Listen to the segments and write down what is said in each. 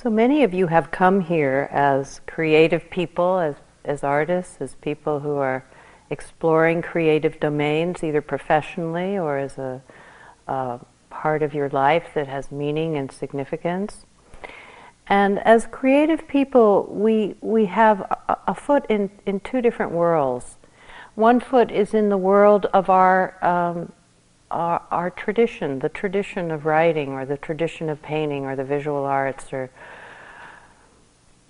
So many of you have come here as creative people, as artists, as people who are exploring creative domains, either professionally or as a part of your life that has meaning and significance. And as creative people, we have a foot in two different worlds. One foot is in the world of our tradition, the tradition of writing, or the tradition of painting, or the visual arts, or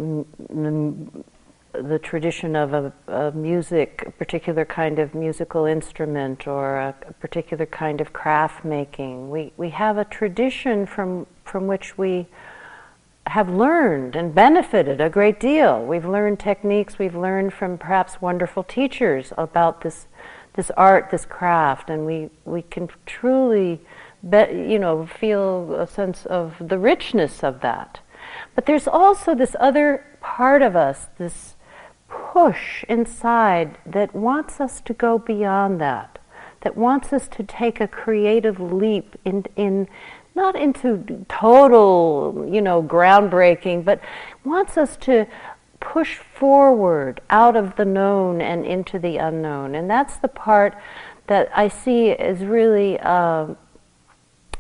the tradition of a music, a particular kind of musical instrument, or a particular kind of craft making. We have a tradition from which we have learned and benefited a great deal. We've learned techniques, we've learned from perhaps wonderful teachers about this art, this craft, and we can truly, feel a sense of the richness of that. But there's also this other part of us, this push inside that wants us to go beyond that, that wants us to take a creative leap in not into total, groundbreaking, but wants us to push forward out of the known and into the unknown. And that's the part that I see is really,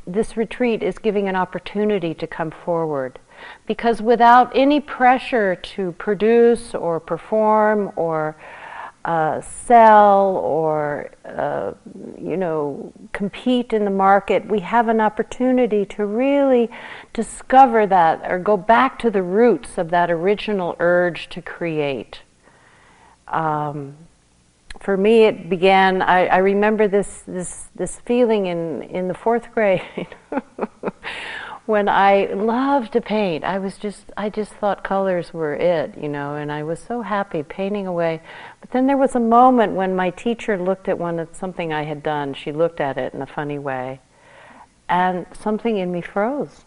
this retreat is giving an opportunity to come forward. Because without any pressure to produce or perform or sell or, compete in the market, we have an opportunity to really discover that or go back to the roots of that original urge to create. For me, it began, I remember this feeling in the fourth grade when I loved to paint. I just thought colors were it, and I was so happy painting away. But then there was a moment when my teacher looked at something I had done. She looked at it in a funny way, and something in me froze.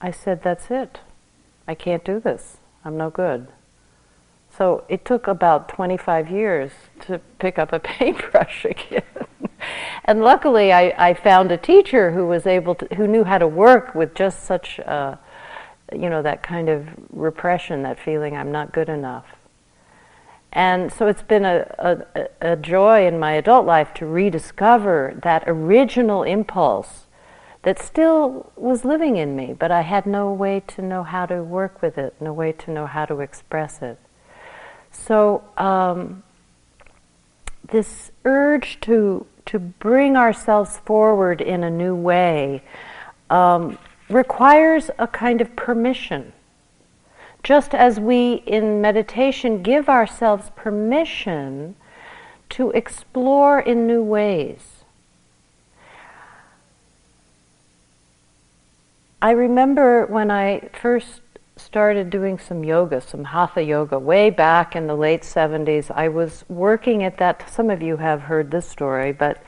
I said, that's it. I can't do this. I'm no good. So it took about 25 years to pick up a paintbrush again. And luckily I found a teacher who was who knew how to work with just such, that kind of repression, that feeling I'm not good enough. And so it's been a joy in my adult life to rediscover that original impulse that still was living in me, but I had no way to know how to work with it, no way to know how to express it. So this urge to bring ourselves forward in a new way requires a kind of permission. Just as we in meditation give ourselves permission to explore in new ways. I remember when I first started doing some yoga, some hatha yoga, way back in the late 70s. I was working at that. Some of you have heard this story, but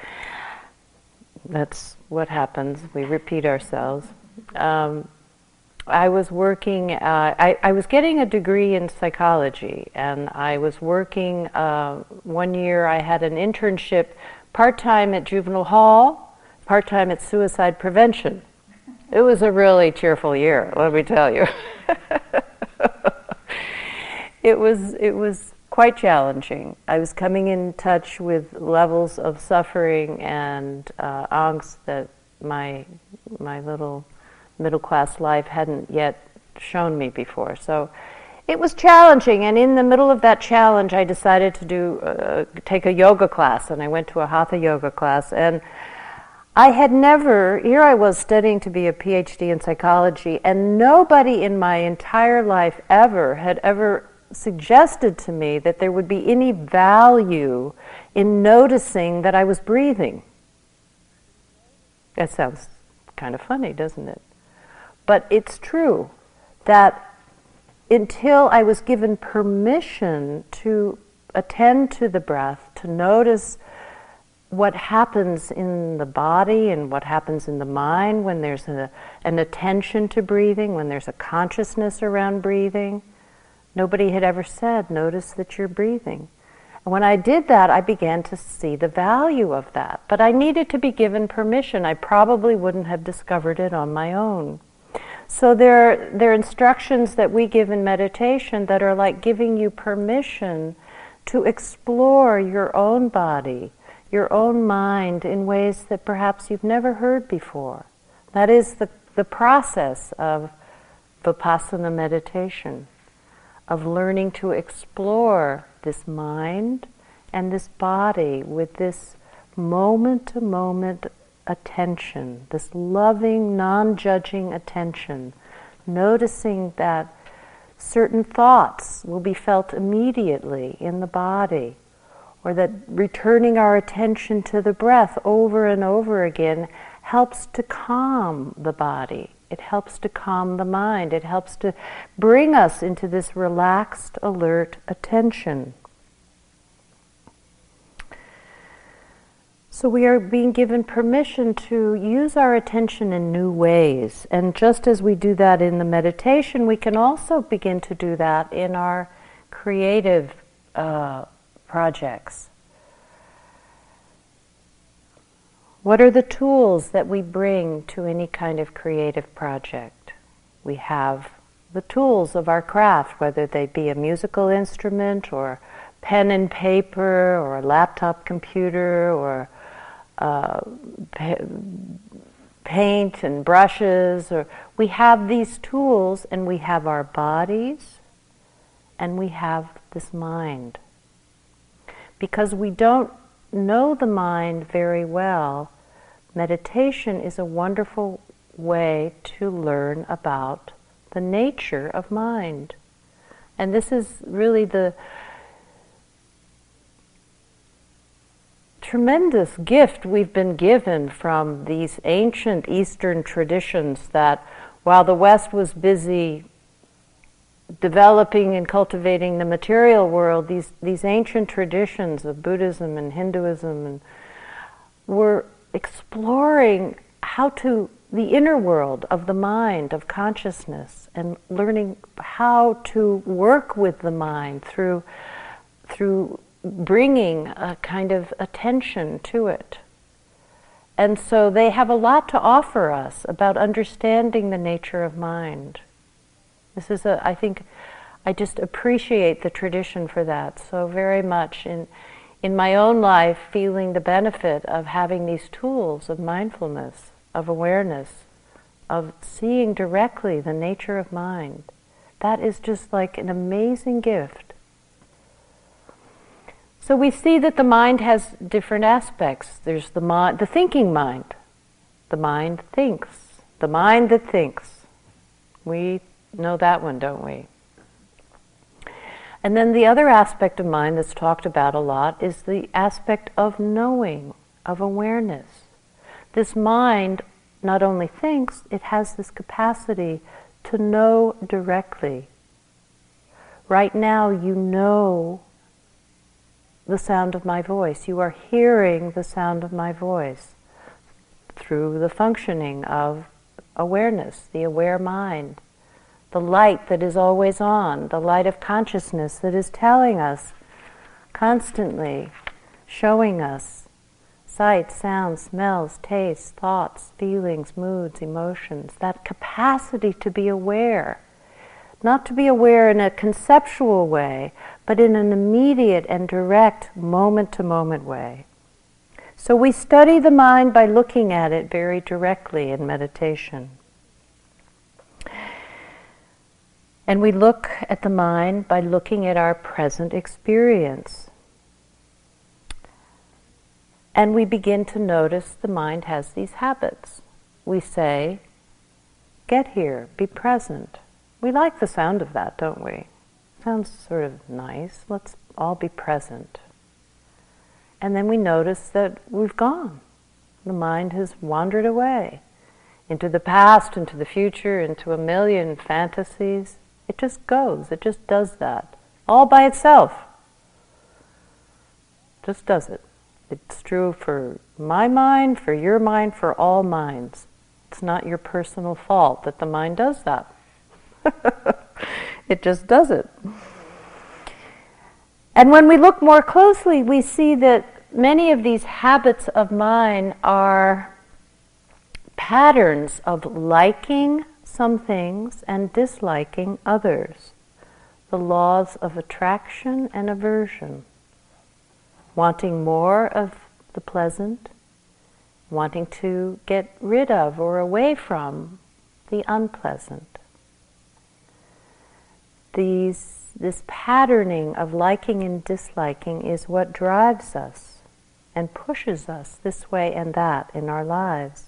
that's what happens. We repeat ourselves. I was working, I was getting a degree in psychology, and I was working, 1 year I had an internship part-time at Juvenile Hall, part-time at Suicide Prevention. It was a really cheerful year, let me tell you. It was quite challenging. I was coming in touch with levels of suffering and angst that my little middle-class life hadn't yet shown me before. So it was challenging, and in the middle of that challenge, I decided to take a yoga class, and I went to a hatha yoga class, and I had never, here I was studying to be a PhD in psychology, and nobody in my entire life had ever suggested to me that there would be any value in noticing that I was breathing. That sounds kind of funny, doesn't it? But it's true that until I was given permission to attend to the breath, to notice what happens in the body and what happens in the mind when there's an attention to breathing, when there's a consciousness around breathing. Nobody had ever said, notice that you're breathing. And when I did that, I began to see the value of that. But I needed to be given permission. I probably wouldn't have discovered it on my own. So there are instructions that we give in meditation that are like giving you permission to explore your own body, your own mind in ways that perhaps you've never heard before. That is the process of Vipassana meditation, of learning to explore this mind and this body with this moment-to-moment attention, this loving, non-judging attention, noticing that certain thoughts will be felt immediately in the body, or that returning our attention to the breath over and over again helps to calm the body. It helps to calm the mind. It helps to bring us into this relaxed, alert attention. So we are being given permission to use our attention in new ways. And just as we do that in the meditation, we can also begin to do that in our creative projects. What are the tools that we bring to any kind of creative project? We have the tools of our craft, whether they be a musical instrument or pen and paper or a laptop computer or paint and brushes, or we have these tools, and we have our bodies, and we have this mind. Because we don't know the mind very well, meditation is a wonderful way to learn about the nature of mind. And this is really the tremendous gift we've been given from these ancient Eastern traditions, that while the West was busy developing and cultivating the material world, these ancient traditions of Buddhism and Hinduism and were exploring how to the inner world of the mind, of consciousness, and learning how to work with the mind through bringing a kind of attention to it. And so they have a lot to offer us about understanding the nature of mind. This is I think, I just appreciate the tradition for that so very much in my own life, feeling the benefit of having these tools of mindfulness, of awareness, of seeing directly the nature of mind. That is just like an amazing gift. So we see that the mind has different aspects. There's the thinking mind. The mind thinks. The mind that thinks. We know that one, don't we? And then the other aspect of mind that's talked about a lot is the aspect of knowing, of awareness. This mind not only thinks, it has this capacity to know directly. Right now you know the sound of my voice. You are hearing the sound of my voice through the functioning of awareness, the aware mind, the light that is always on, the light of consciousness that is telling us constantly, showing us sights, sounds, smells, tastes, thoughts, feelings, moods, emotions, that capacity to be aware. Not to be aware in a conceptual way, but in an immediate and direct moment-to-moment way. So we study the mind by looking at it very directly in meditation. And we look at the mind by looking at our present experience. And we begin to notice the mind has these habits. We say, get here, be present. We like the sound of that, don't we? Sounds sort of nice. Let's all be present. And then we notice that we've gone. The mind has wandered away into the past, into the future, into a million fantasies. It just goes. It just does that. All by itself. Just does it. It's true for my mind, for your mind, for all minds. It's not your personal fault that the mind does that. It just does it. And when we look more closely, we see that many of these habits of mine are patterns of liking some things and disliking others, the laws of attraction and aversion, wanting more of the pleasant, wanting to get rid of or away from the unpleasant. This patterning of liking and disliking is what drives us and pushes us this way and that in our lives.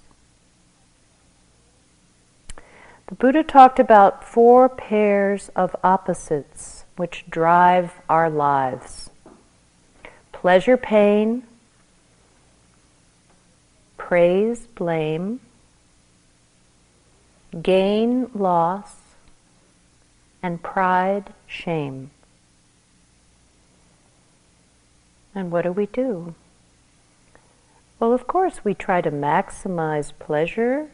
The Buddha talked about 4 pairs of opposites which drive our lives. Pleasure, pain, praise, blame, gain, loss, and pride, shame. And what do? Well, of course, we try to maximize pleasure,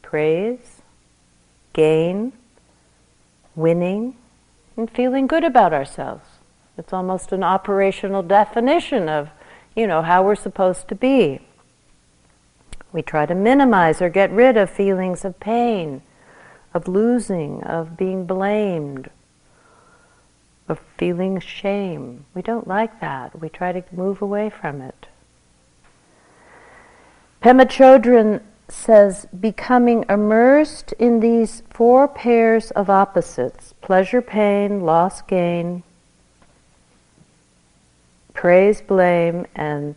praise, gain, winning, and feeling good about ourselves. It's almost an operational definition of, how we're supposed to be. We try to minimize or get rid of feelings of pain, of losing, of being blamed, of feeling shame. We don't like that. We try to move away from it. Pema Chodron says, becoming immersed in these 4 pairs of opposites, pleasure, pain, loss, gain, praise, blame, and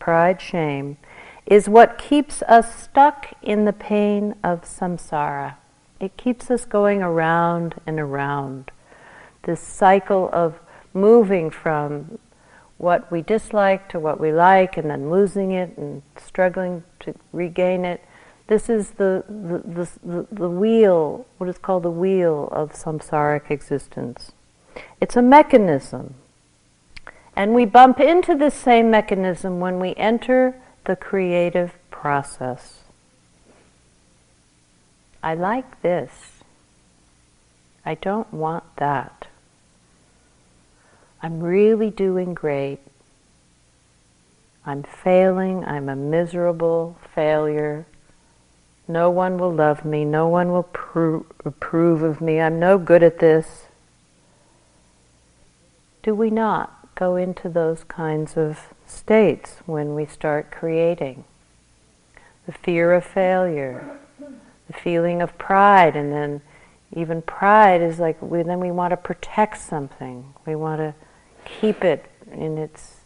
pride, shame, is what keeps us stuck in the pain of samsara. It keeps us going around and around, this cycle of moving from what we dislike to what we like, and then losing it and struggling to regain it. This is the wheel, what is called the wheel of samsaric existence. It's a mechanism. And we bump into this same mechanism when we enter the creative process. I like this. I don't want that. I'm really doing great. I'm failing. I'm a miserable failure. No one will love me. No one will approve of me. I'm no good at this. Do we not go into those kinds of states when we start creating? The fear of failure, the feeling of pride, and then even pride is like, then we want to protect something. We want to keep it in its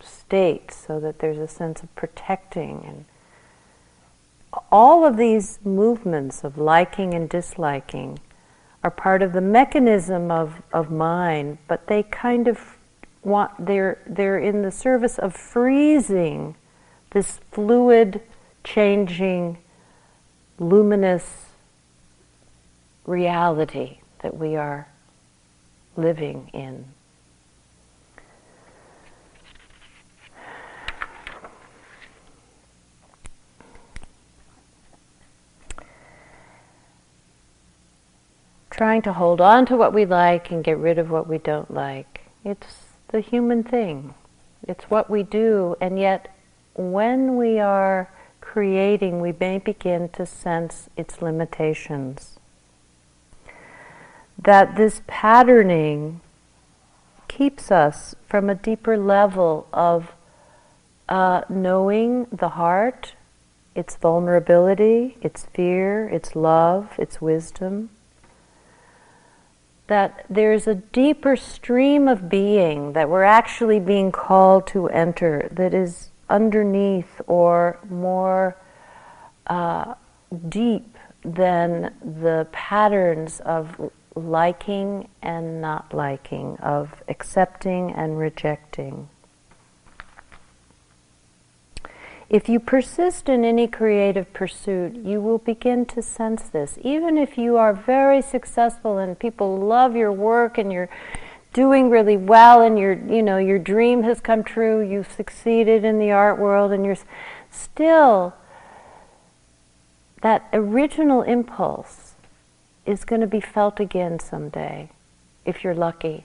state so that there's a sense of protecting. And all of these movements of liking and disliking are part of the mechanism of mind, but they kind of want, they're in the service of freezing this fluid, changing, luminous reality that we are living in. Trying to hold on to what we like and get rid of what we don't like. It's the human thing. It's what we do, and yet when we are creating, we may begin to sense its limitations. That this patterning keeps us from a deeper level of knowing the heart, its vulnerability, its fear, its love, its wisdom. That there's a deeper stream of being that we're actually being called to enter that is underneath or more deep than the patterns of liking and not liking, of accepting and rejecting. If you persist in any creative pursuit, you will begin to sense this. Even if you are very successful and people love your work and you're doing really well and your dream has come true, you've succeeded in the art world, and you're still, that original impulse is going to be felt again someday, if you're lucky.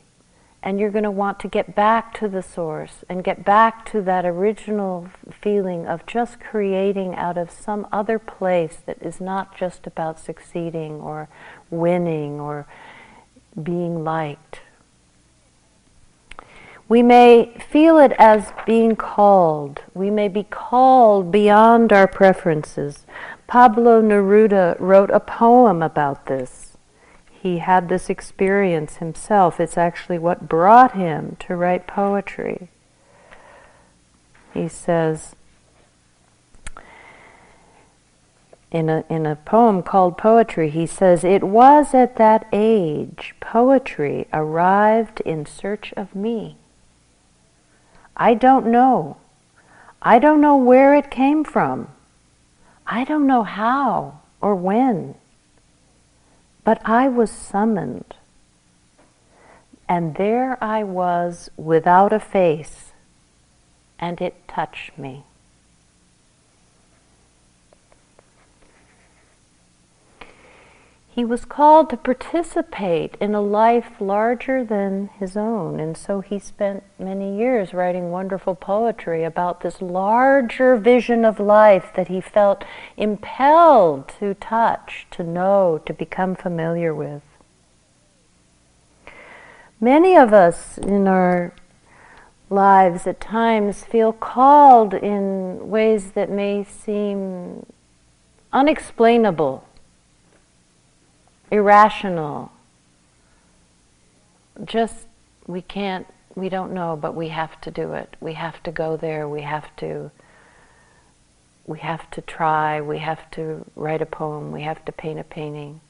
and you're going to want to get back to the source and get back to that original feeling of just creating out of some other place that is not just about succeeding or winning or being liked. We may feel it as being called. We may be called beyond our preferences. Pablo Neruda wrote a poem about this. He had this experience himself. It's actually what brought him to write poetry. He says, in a poem called Poetry, he says, "It was at that age poetry arrived in search of me. I don't know. I don't know where it came from. I don't know how or when. But I was summoned. And there I was without a face, and it touched me." He was called to participate in a life larger than his own, and so he spent many years writing wonderful poetry about this larger vision of life that he felt impelled to touch, to know, to become familiar with. Many of us in our lives at times feel called in ways that may seem unexplainable, irrational, just we don't know, but we have to do it. We have to go there. We have to try. We have to write a poem. We have to paint a painting.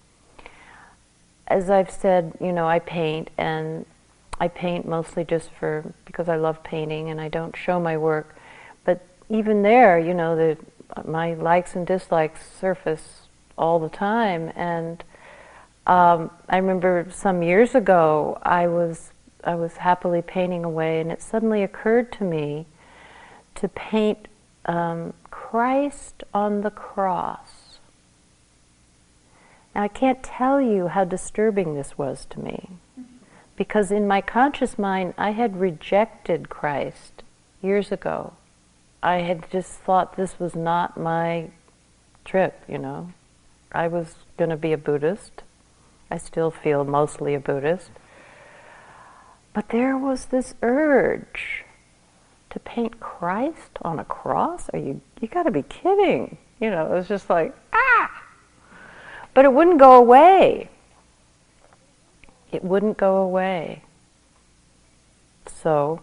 As I've said, I paint, and I paint mostly just because I love painting, and I don't show my work. But even there, my likes and dislikes surface all the time, and I remember some years ago I was happily painting away, and it suddenly occurred to me to paint Christ on the cross. Now I can't tell you how disturbing this was to me, because in my conscious mind I had rejected Christ years ago. I had just thought this was not my trip, I was going to be a Buddhist. I still feel mostly a Buddhist. But there was this urge to paint Christ on a cross? You gotta be kidding. It was just like, ah! But it wouldn't go away. It wouldn't go away. So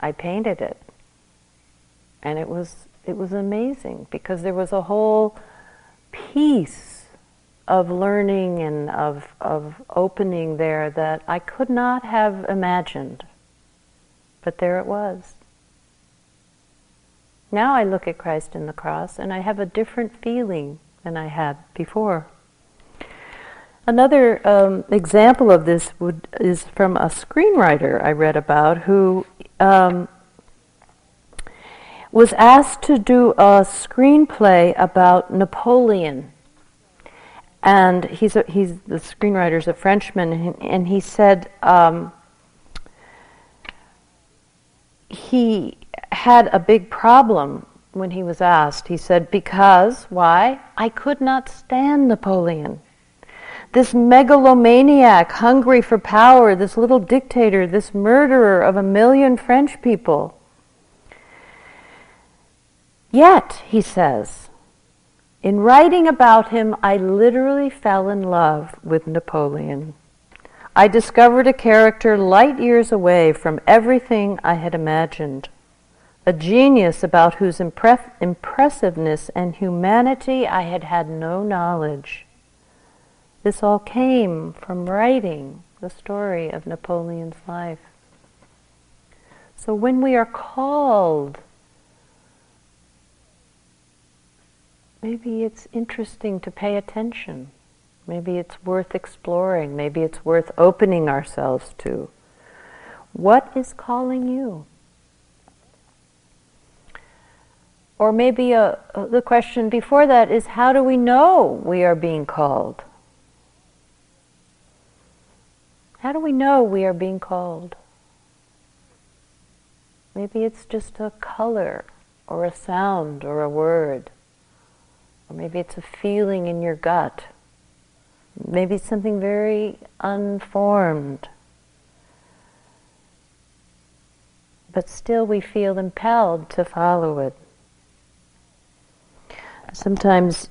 I painted it. And it was amazing, because there was a whole piece of learning and of opening there that I could not have imagined. But there it was. Now I look at Christ in the cross, and I have a different feeling than I had before. Another example of this is from a screenwriter I read about, who was asked to do a screenplay about Napoleon. And the screenwriter's a Frenchman, and he said he had a big problem when he was asked. He said, why? I could not stand Napoleon. This megalomaniac, hungry for power, this little dictator, this murderer of 1 million French people. Yet, he says, in writing about him, I literally fell in love with Napoleon. I discovered a character light years away from everything I had imagined, a genius about whose impressiveness and humanity I had had no knowledge. This all came from writing the story of Napoleon's life. So when we are called, maybe it's interesting to pay attention. Maybe it's worth exploring. Maybe it's worth opening ourselves to. What is calling you? Or maybe the question before that is, how do we know we are being called? How do we know we are being called? Maybe it's just a color, or a sound, or a word. Or maybe it's a feeling in your gut. Maybe it's something very unformed. But still we feel impelled to follow it. Sometimes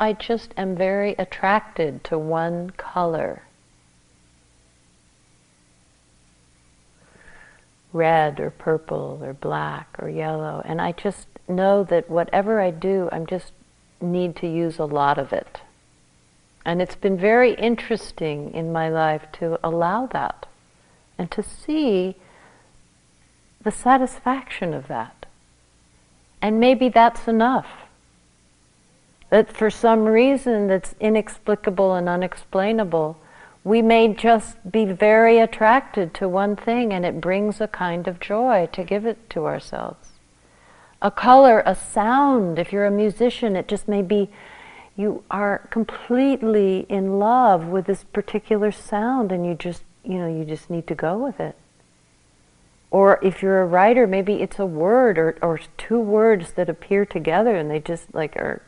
I just am very attracted to one color. Red or purple or black or yellow. And I just know that whatever I do, I just need to use a lot of it. And it's been very interesting in my life to allow that and to see the satisfaction of that. And maybe that's enough. That for some reason that's inexplicable and unexplainable, we may just be very attracted to one thing, and it brings a kind of joy to give it to ourselves. A color, a sound, if you're a musician, it just may be you are completely in love with this particular sound, and you just need to go with it. Or if you're a writer, maybe it's a word or two words that appear together, and they just are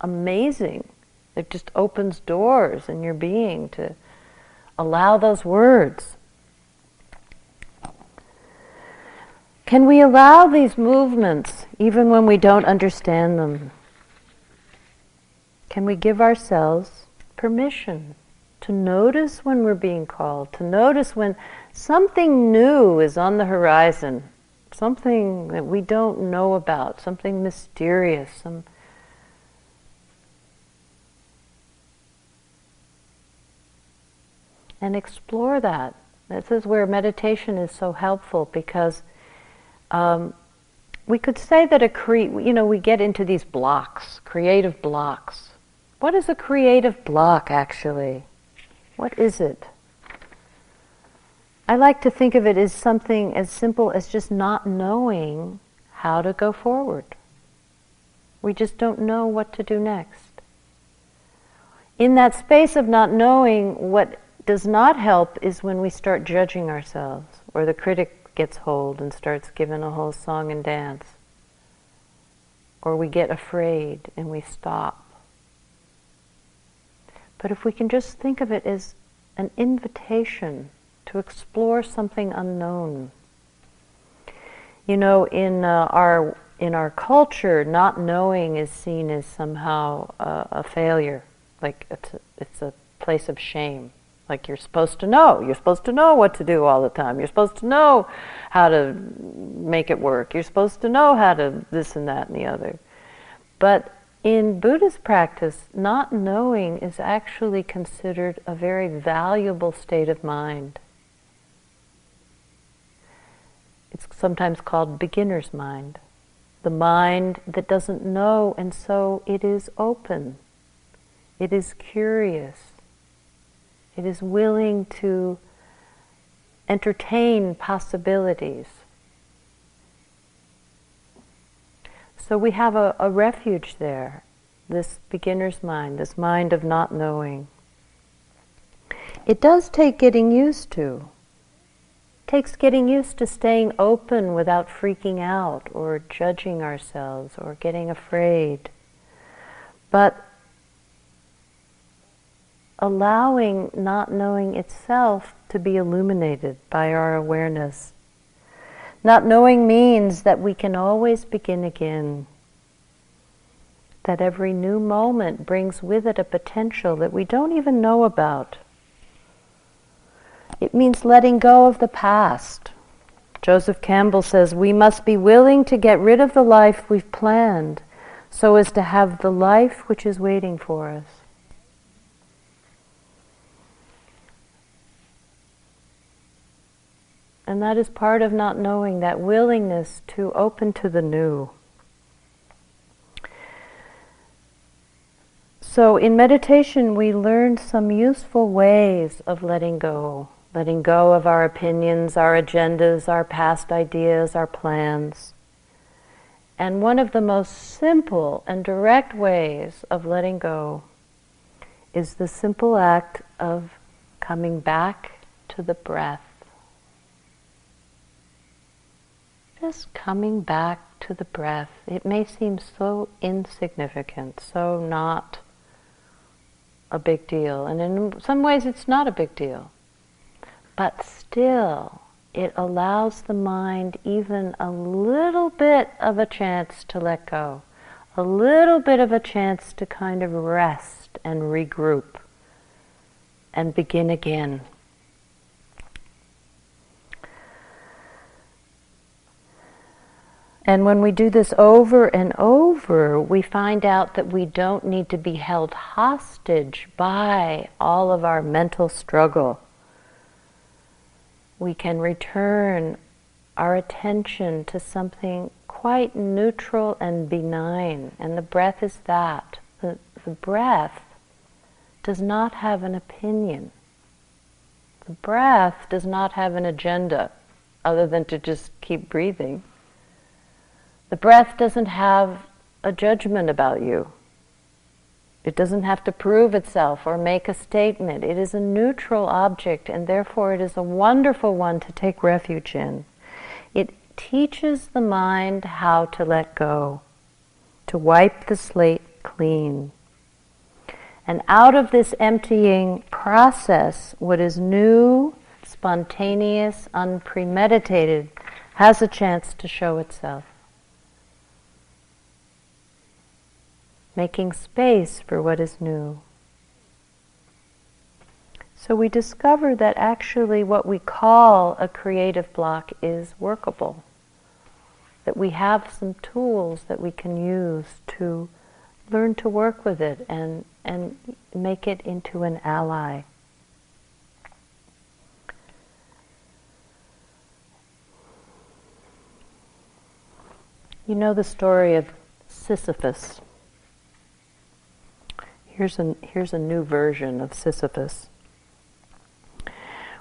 amazing. It just opens doors in your being to allow those words. Can we allow these movements even when we don't understand them? Can we give ourselves permission to notice when we're being called, to notice when something new is on the horizon, something that we don't know about, something mysterious, and explore that. This is where meditation is so helpful, because we could say that we get into these blocks, creative blocks. What is a creative block, actually? What is it? I like to think of it as something as simple as just not knowing how to go forward. We just don't know what to do next. In that space of not knowing, what does not help is when we start judging ourselves, or the critic gets hold and starts giving a whole song and dance, or we get afraid and we stop. But if we can just think of it as an invitation to explore something unknown. In our culture, not knowing is seen as somehow a failure, like it's a place of shame. Like you're supposed to know what to do all the time, you're supposed to know how to make it work, you're supposed to know how to this and that and the other. But in Buddhist practice, not knowing is actually considered a very valuable state of mind. It's sometimes called beginner's mind, the mind that doesn't know, and so it is open, it is curious. It is willing to entertain possibilities. So we have a refuge there, this beginner's mind, this mind of not knowing. It does take getting used to. It takes getting used to staying open without freaking out or judging ourselves or getting afraid. But allowing not knowing itself to be illuminated by our awareness. Not knowing means that we can always begin again, that every new moment brings with it a potential that we don't even know about. It means letting go of the past. Joseph Campbell says, we must be willing to get rid of the life we've planned so as to have the life which is waiting for us. And that is part of not knowing, that willingness to open to the new. So in meditation, we learn some useful ways of letting go of our opinions, our agendas, our past ideas, our plans. And one of the most simple and direct ways of letting go is the simple act of coming back to the breath. Just coming back to the breath. It may seem so insignificant, so not a big deal. And in some ways it's not a big deal. But still, it allows the mind even a little bit of a chance to let go, a little bit of a chance to kind of rest and regroup and begin again. And when we do this over and over, we find out that we don't need to be held hostage by all of our mental struggle. We can return our attention to something quite neutral and benign, and the breath is that. The breath does not have an opinion. The breath does not have an agenda other than to just keep breathing. The breath doesn't have a judgment about you. It doesn't have to prove itself or make a statement. It is a neutral object, and therefore it is a wonderful one to take refuge in. It teaches the mind how to let go, to wipe the slate clean. And out of this emptying process, what is new, spontaneous, unpremeditated, has a chance to show itself. Making space for what is new. So we discover that actually what we call a creative block is workable, that we have some tools that we can use to learn to work with it and make it into an ally. You know the story of Sisyphus. Here's a new version of Sisyphus.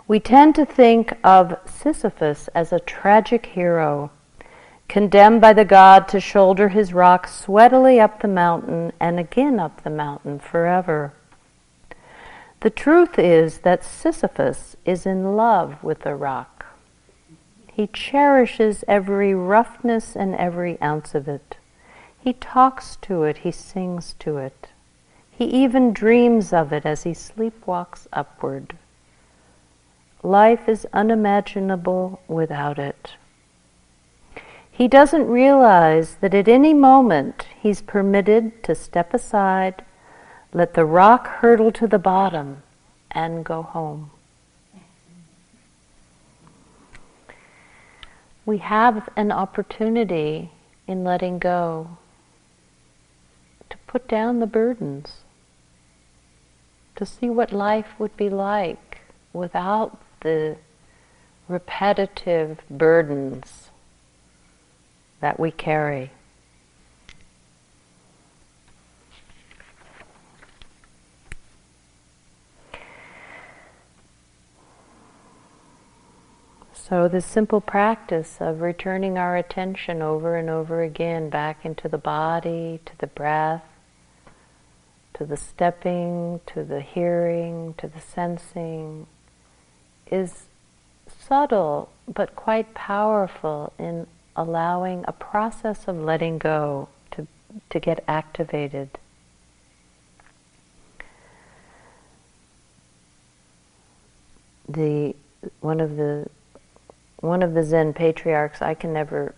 We tend to think of Sisyphus as a tragic hero, condemned by the god to shoulder his rock sweatily up the mountain and again up the mountain forever. The truth is that Sisyphus is in love with the rock. He cherishes every roughness and every ounce of it. He talks to it, he sings to it. He even dreams of it as he sleepwalks upward. Life is unimaginable without it. He doesn't realize that at any moment he's permitted to step aside, let the rock hurtle to the bottom, and go home. We have an opportunity in letting go to put down the burdens, to see what life would be like without the repetitive burdens that we carry. So the simple practice of returning our attention over and over again back into the body, to the breath, to the stepping, to the hearing, to the sensing, is subtle but quite powerful in allowing a process of letting go to get activated. One of the Zen patriarchs, I can never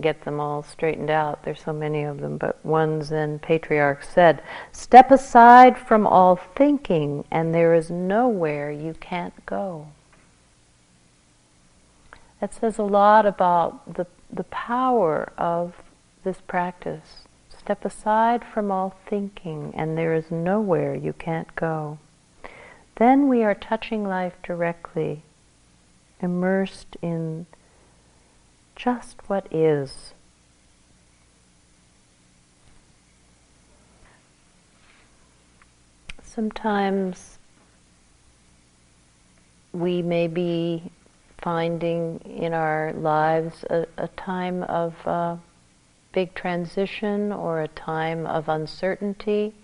get them all straightened out, there's so many of them, but one Zen patriarch said, "Step aside from all thinking and there is nowhere you can't go." That says a lot about the power of this practice. Step aside from all thinking and there is nowhere you can't go. Then we are touching life directly, immersed in just what is. Sometimes we may be finding in our lives a time of big transition or a time of uncertainty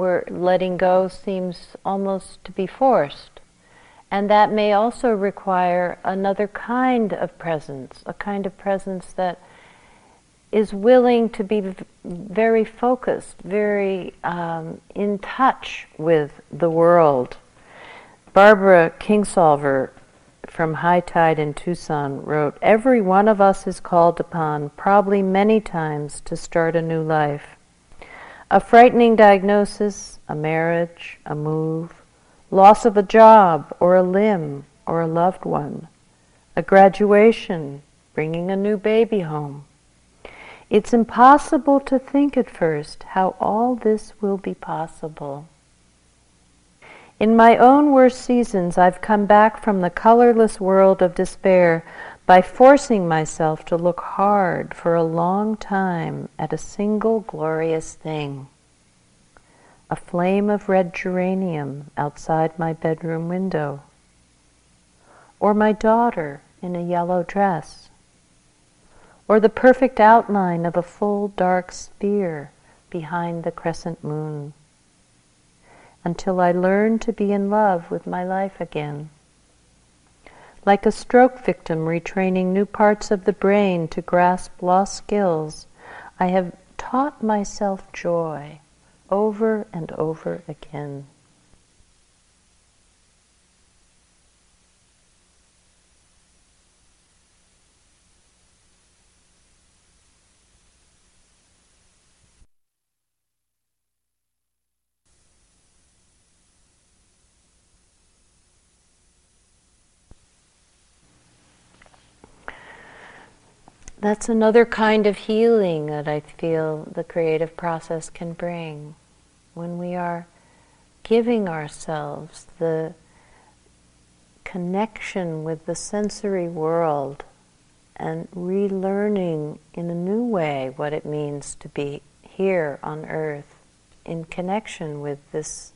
where letting go seems almost to be forced. And that may also require another kind of presence, a kind of presence that is willing to be very focused, very in touch with the world. Barbara Kingsolver from High Tide in Tucson wrote, "Every one of us is called upon, probably many times, to start a new life. A frightening diagnosis, a marriage, a move, loss of a job or a limb or a loved one, a graduation, bringing a new baby home. It's impossible to think at first how all this will be possible. In my own worst seasons, I've come back from the colorless world of despair by forcing myself to look hard for a long time at a single glorious thing, a flame of red geranium outside my bedroom window, or my daughter in a yellow dress, or the perfect outline of a full dark sphere behind the crescent moon, until I learn to be in love with my life again. Like a stroke victim retraining new parts of the brain to grasp lost skills, I have taught myself joy over and over again." That's another kind of healing that I feel the creative process can bring. When we are giving ourselves the connection with the sensory world and relearning in a new way what it means to be here on earth in connection with this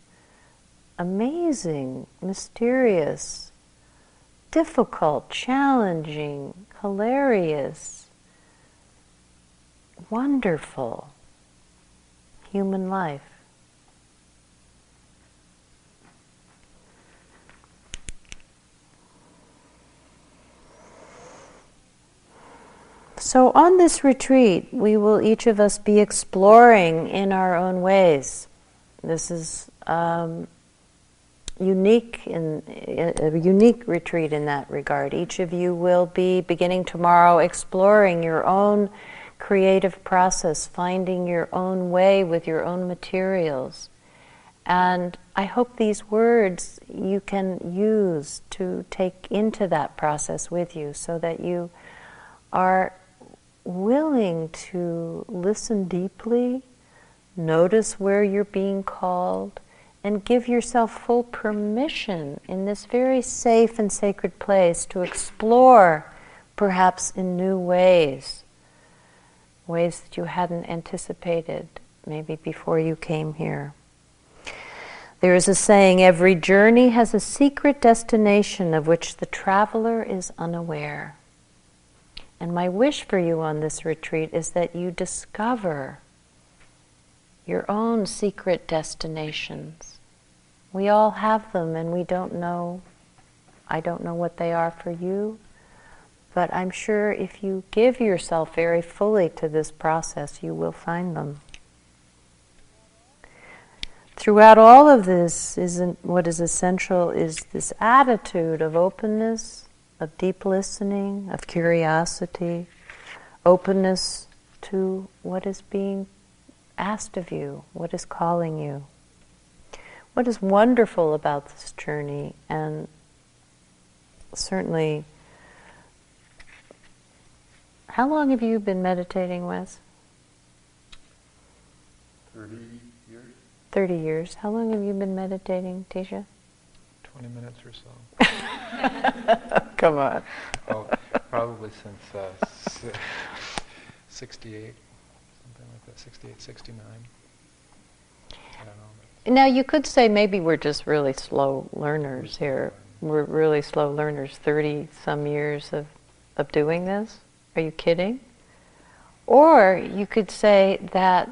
amazing, mysterious, difficult, challenging, hilarious, wonderful human life. So on this retreat, we will each of us be exploring in our own ways. This is a unique retreat in that regard. Each of you will be, beginning tomorrow, exploring your own creative process, finding your own way with your own materials. And I hope these words you can use to take into that process with you so that you are willing to listen deeply, notice where you're being called, and give yourself full permission in this very safe and sacred place to explore, perhaps in new ways. Ways that you hadn't anticipated, maybe before you came here. There is a saying, "Every journey has a secret destination of which the traveler is unaware." And my wish for you on this retreat is that you discover your own secret destinations. We all have them and we don't know, I don't know what they are for you. But I'm sure if you give yourself very fully to this process, you will find them. Throughout all of this, what is essential is this attitude of openness, of deep listening, of curiosity, openness to what is being asked of you, what is calling you. What is wonderful about this journey, and certainly... How long have you been meditating, Wes? 30 years. 30 years. How long have you been meditating, Tisha? 20 minutes or so. Come on. Oh, probably since 68, something like that, 68, 69. I don't know. Now, you could say maybe we're just really slow learners here. We're really slow learners, 30-some years of doing this. Are you kidding? Or you could say that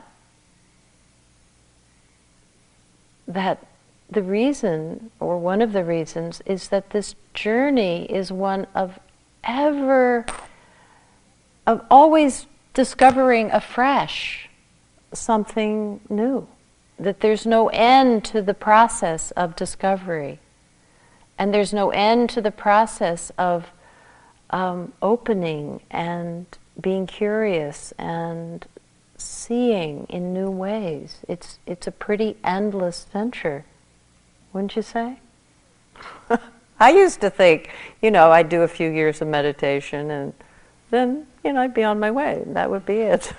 that the reason, or one of the reasons, is that this journey is one of always discovering afresh something new, that there's no end to the process of discovery, and there's no end to the process of opening and being curious and seeing in new ways. It's a pretty endless venture, wouldn't you say? I used to think, you know, I'd do a few years of meditation and then, you know, I'd be on my way. That would be it.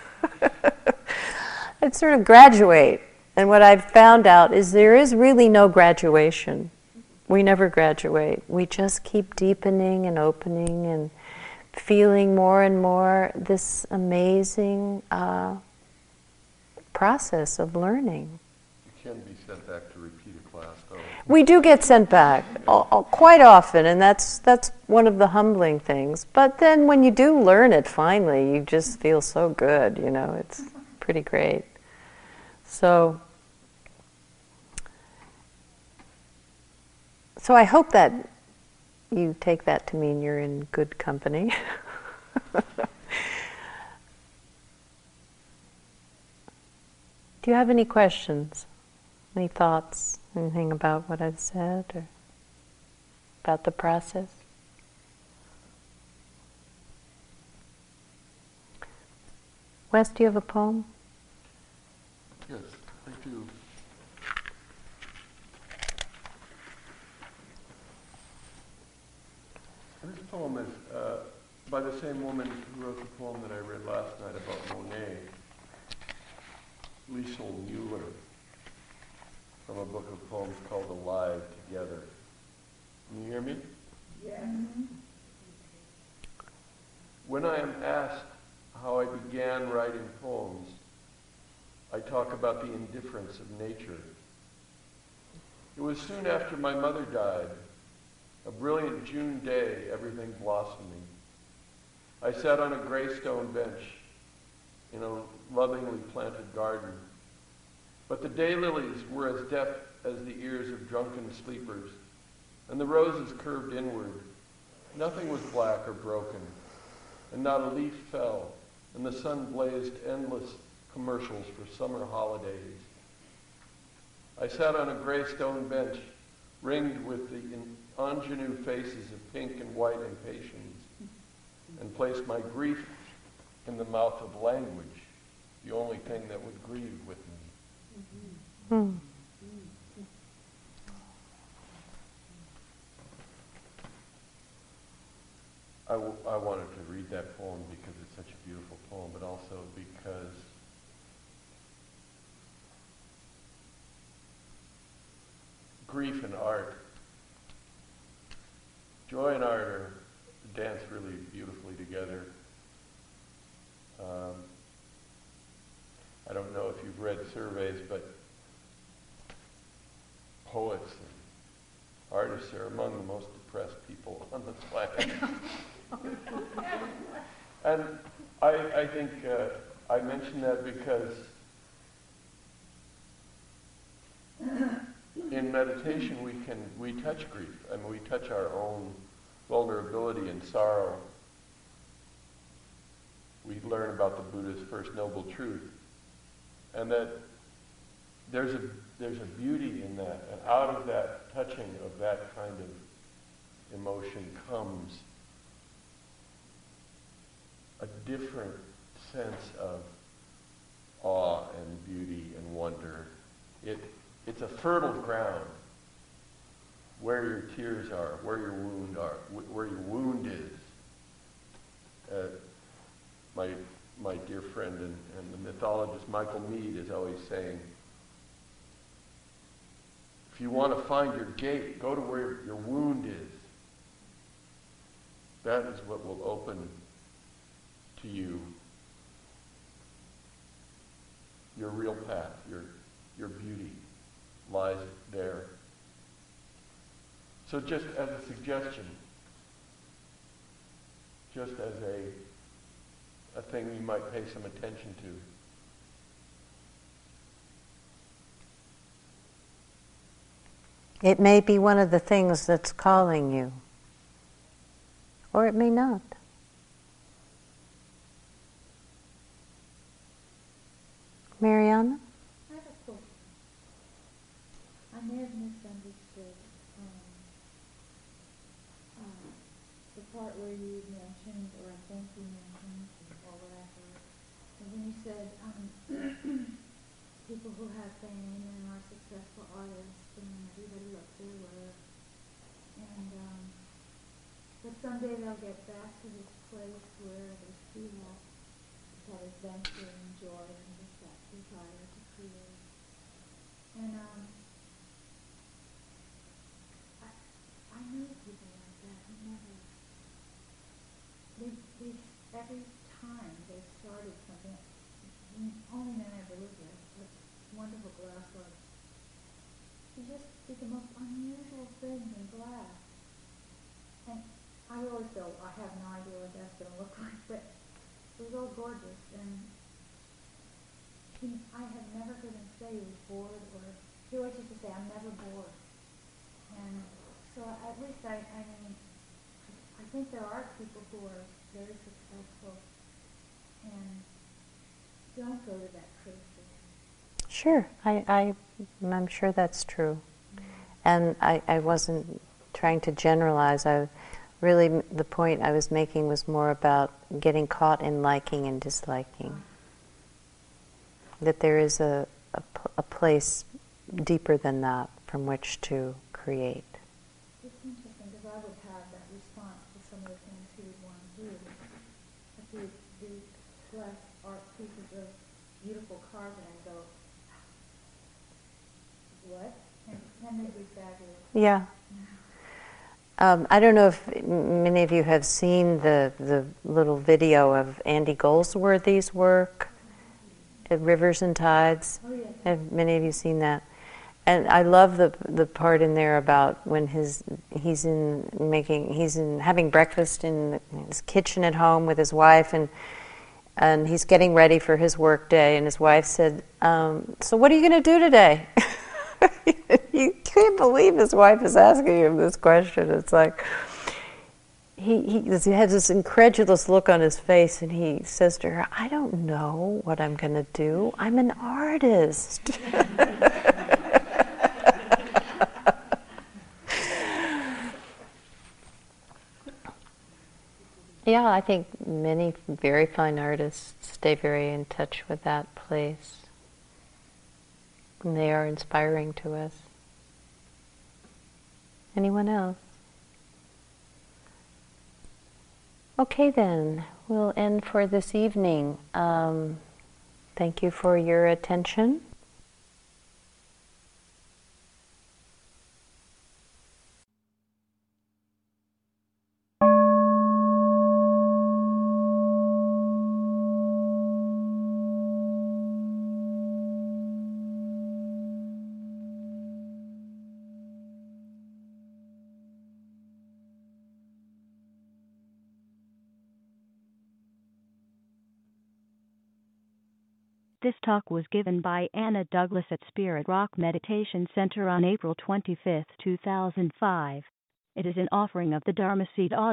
I'd sort of graduate. And what I've found out is there is really no graduation. We never graduate. We just keep deepening and opening and feeling more and more this amazing process of learning. You can be sent back to repeat a class, though. We do get sent back quite often, and that's one of the humbling things. But then when you do learn it finally, you just feel so good, you know, it's pretty great. So I hope that you take that to mean you're in good company. Do you have any questions? Any thoughts? Anything about what I've said or about the process? Wes, do you have a poem? Yes, I do. This poem is by the same woman who wrote the poem that I read last night about Monet, Liesel Mueller, from a book of poems called Alive Together. Can you hear me? Yes. When I am asked how I began writing poems, I talk about the indifference of nature. It was soon after my mother died, a brilliant June day, everything blossoming. I sat on a gray stone bench in a lovingly planted garden. But the daylilies were as deaf as the ears of drunken sleepers, and the roses curved inward. Nothing was black or broken, and not a leaf fell, and the sun blazed endless commercials for summer holidays. I sat on a gray stone bench, ringed with the ingenue faces of pink and white impatiens, and placed my grief in the mouth of language, the only thing that would grieve with me. I wanted to read that poem because it's such a beautiful poem, but also because grief and art, joy and art dance really beautifully together. I don't know if you've read surveys, but poets and artists are among the most depressed people on the planet. And I think I mention that because in meditation we touch grief. I mean, we touch our own vulnerability and sorrow. We learn about the Buddha's first noble truth, and that there's a beauty in that, and out of that touching of that kind of emotion comes a different sense of awe and beauty and wonder. It's a fertile ground where your tears are, where your wound are, where your wound is. My dear friend and the mythologist Michael Meade is always saying, if you want to find your gate, go to where your wound is. That is what will open to you your real path, your beauty lies there. So just as a suggestion, just as a thing you might pay some attention to. It may be one of the things that's calling you, or it may not. Mariana? I have a question. I may have misunderstood the part where you mentioned, or I think you mentioned, or whatever, and when you said people who have fame and are successful artists, and everybody loves their work, and but someday they'll get back to this place where they feel that adventure and joy and just that desire to create. And I know people like that who never, every time they started something, only man I ever looked at, a wonderful glass of, he just did the most unusual things in glass. And I always go, I have no idea what that's going to look like, but it was all gorgeous, and I have never heard him say he was bored, or he always used to say, I'm never bored. And so at least I think there are people who are very successful and don't go to that criticism. Sure, I'm sure that's true. Mm-hmm. And I wasn't trying to generalize. Really, the point I was making was more about getting caught in liking and disliking. That there is a place deeper than that from which to create. It's interesting, because I would have that response to some of the things he would want to do. If he would do glass art pieces of beautiful carving and go, what? And they'd be fabulous. Yeah. I don't know if many of you have seen the little video of Andy Goldsworthy's work at Rivers and Tides. Oh, yeah. Have many of you seen that? And I love the part in there about when he's having breakfast in his kitchen at home with his wife, and he's getting ready for his work day, and his wife said, "So what are you going to do today?" You can't believe his wife is asking him this question. It's like, he has this incredulous look on his face, and he says to her, I don't know what I'm going to do. I'm an artist. Yeah, I think many very fine artists stay very in touch with that place. And they are inspiring to us. Anyone else? Okay then, we'll end for this evening. Thank you for your attention. This talk was given by Anna Douglas at Spirit Rock Meditation Center on April 25, 2005. It is an offering of the Dharma Seed Audio.